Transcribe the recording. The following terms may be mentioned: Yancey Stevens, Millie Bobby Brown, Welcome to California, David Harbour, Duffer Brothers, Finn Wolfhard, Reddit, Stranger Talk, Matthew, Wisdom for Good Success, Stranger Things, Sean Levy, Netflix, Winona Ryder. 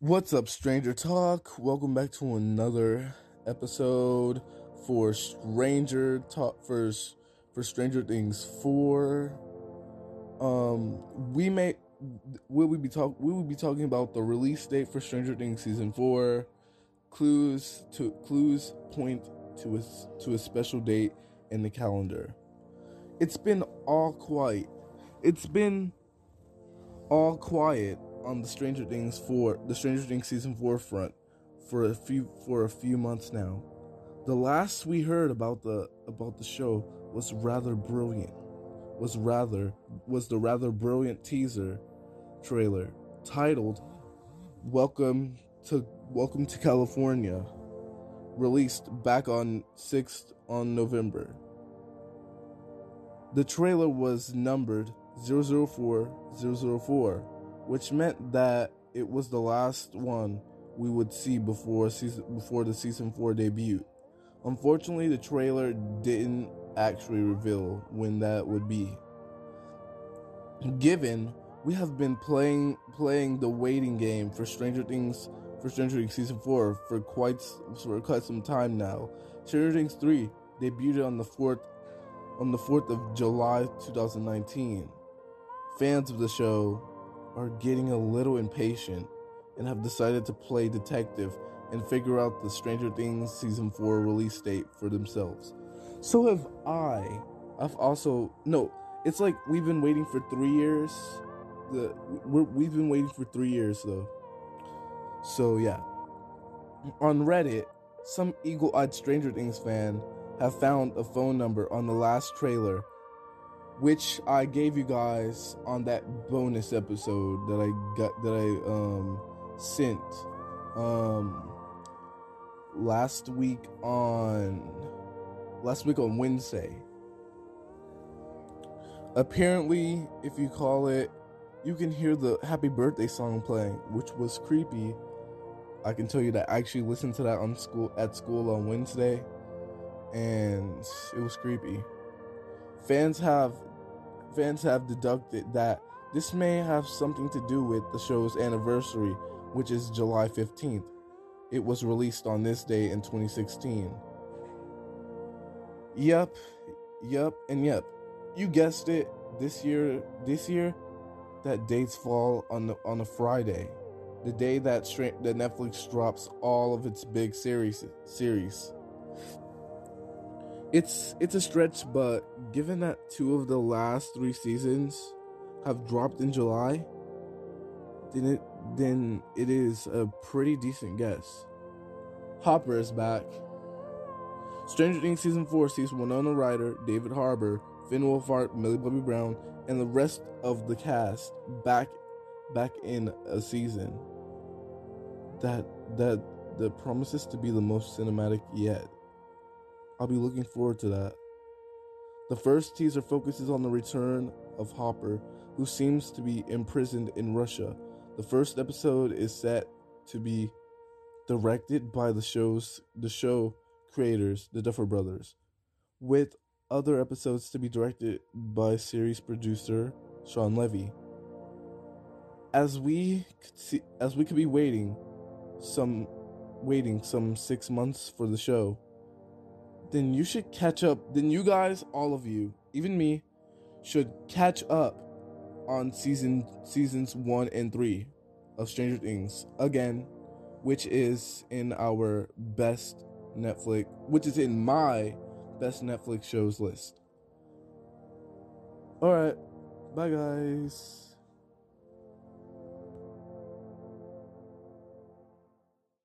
What's up, Stranger Talk? Welcome back to another episode for Stranger Talk for Stranger Things 4. We will be talking about the release date for Stranger Things season 4, clues point to a special date in the calendar. It's been all quiet. On the Stranger Things season 4 front for a few months now. The last we heard about the show was the rather brilliant teaser trailer titled Welcome to California, released back on 6th on November. The trailer was numbered 004004. Which meant that it was the last one we would see before the season 4 debut. Unfortunately, the trailer didn't actually reveal when that would be. Given we have been playing the waiting game for Stranger Things season 4 for quite some time now. Stranger Things 3 debuted on the 4th of July 2019. Fans of the show are getting a little impatient and have decided to play detective and figure out the Stranger Things season 4 release date for themselves. So have I. It's like we've been waiting for 3 years. We've been waiting for 3 years though. So yeah. On Reddit, some eagle-eyed Stranger Things fan have found a phone number on the last trailer, which I gave you guys on that bonus episode that I sent last week on Wednesday. Apparently, if you call it, you can hear the Happy Birthday song playing, which was creepy. I can tell you that I actually listened to that at school on Wednesday, and it was creepy. Fans have deducted that this may have something to do with the show's anniversary, which is July 15th. It was released on this day in 2016. Yep. You guessed it. This year, that dates fall on a Friday, the day that Netflix drops all of its big series. It's a stretch, but given that two of the last three seasons have dropped in July, then it is a pretty decent guess. Hopper is back. Stranger Things Season 4 sees Winona Ryder, David Harbour, Finn Wolfhard, Millie Bobby Brown, and the rest of the cast back in a season that promises to be the most cinematic yet. I'll be looking forward to that. The first teaser focuses on the return of Hopper, who seems to be imprisoned in Russia. The first episode is set to be directed by the show creators, the Duffer Brothers, with other episodes to be directed by series producer Sean Levy. As we could be waiting some 6 months for the show, then you should catch up. Then you guys, all of you, even me, should catch up on seasons 1 and 3 of Stranger Things again, which is in my best Netflix shows list. All right, bye guys.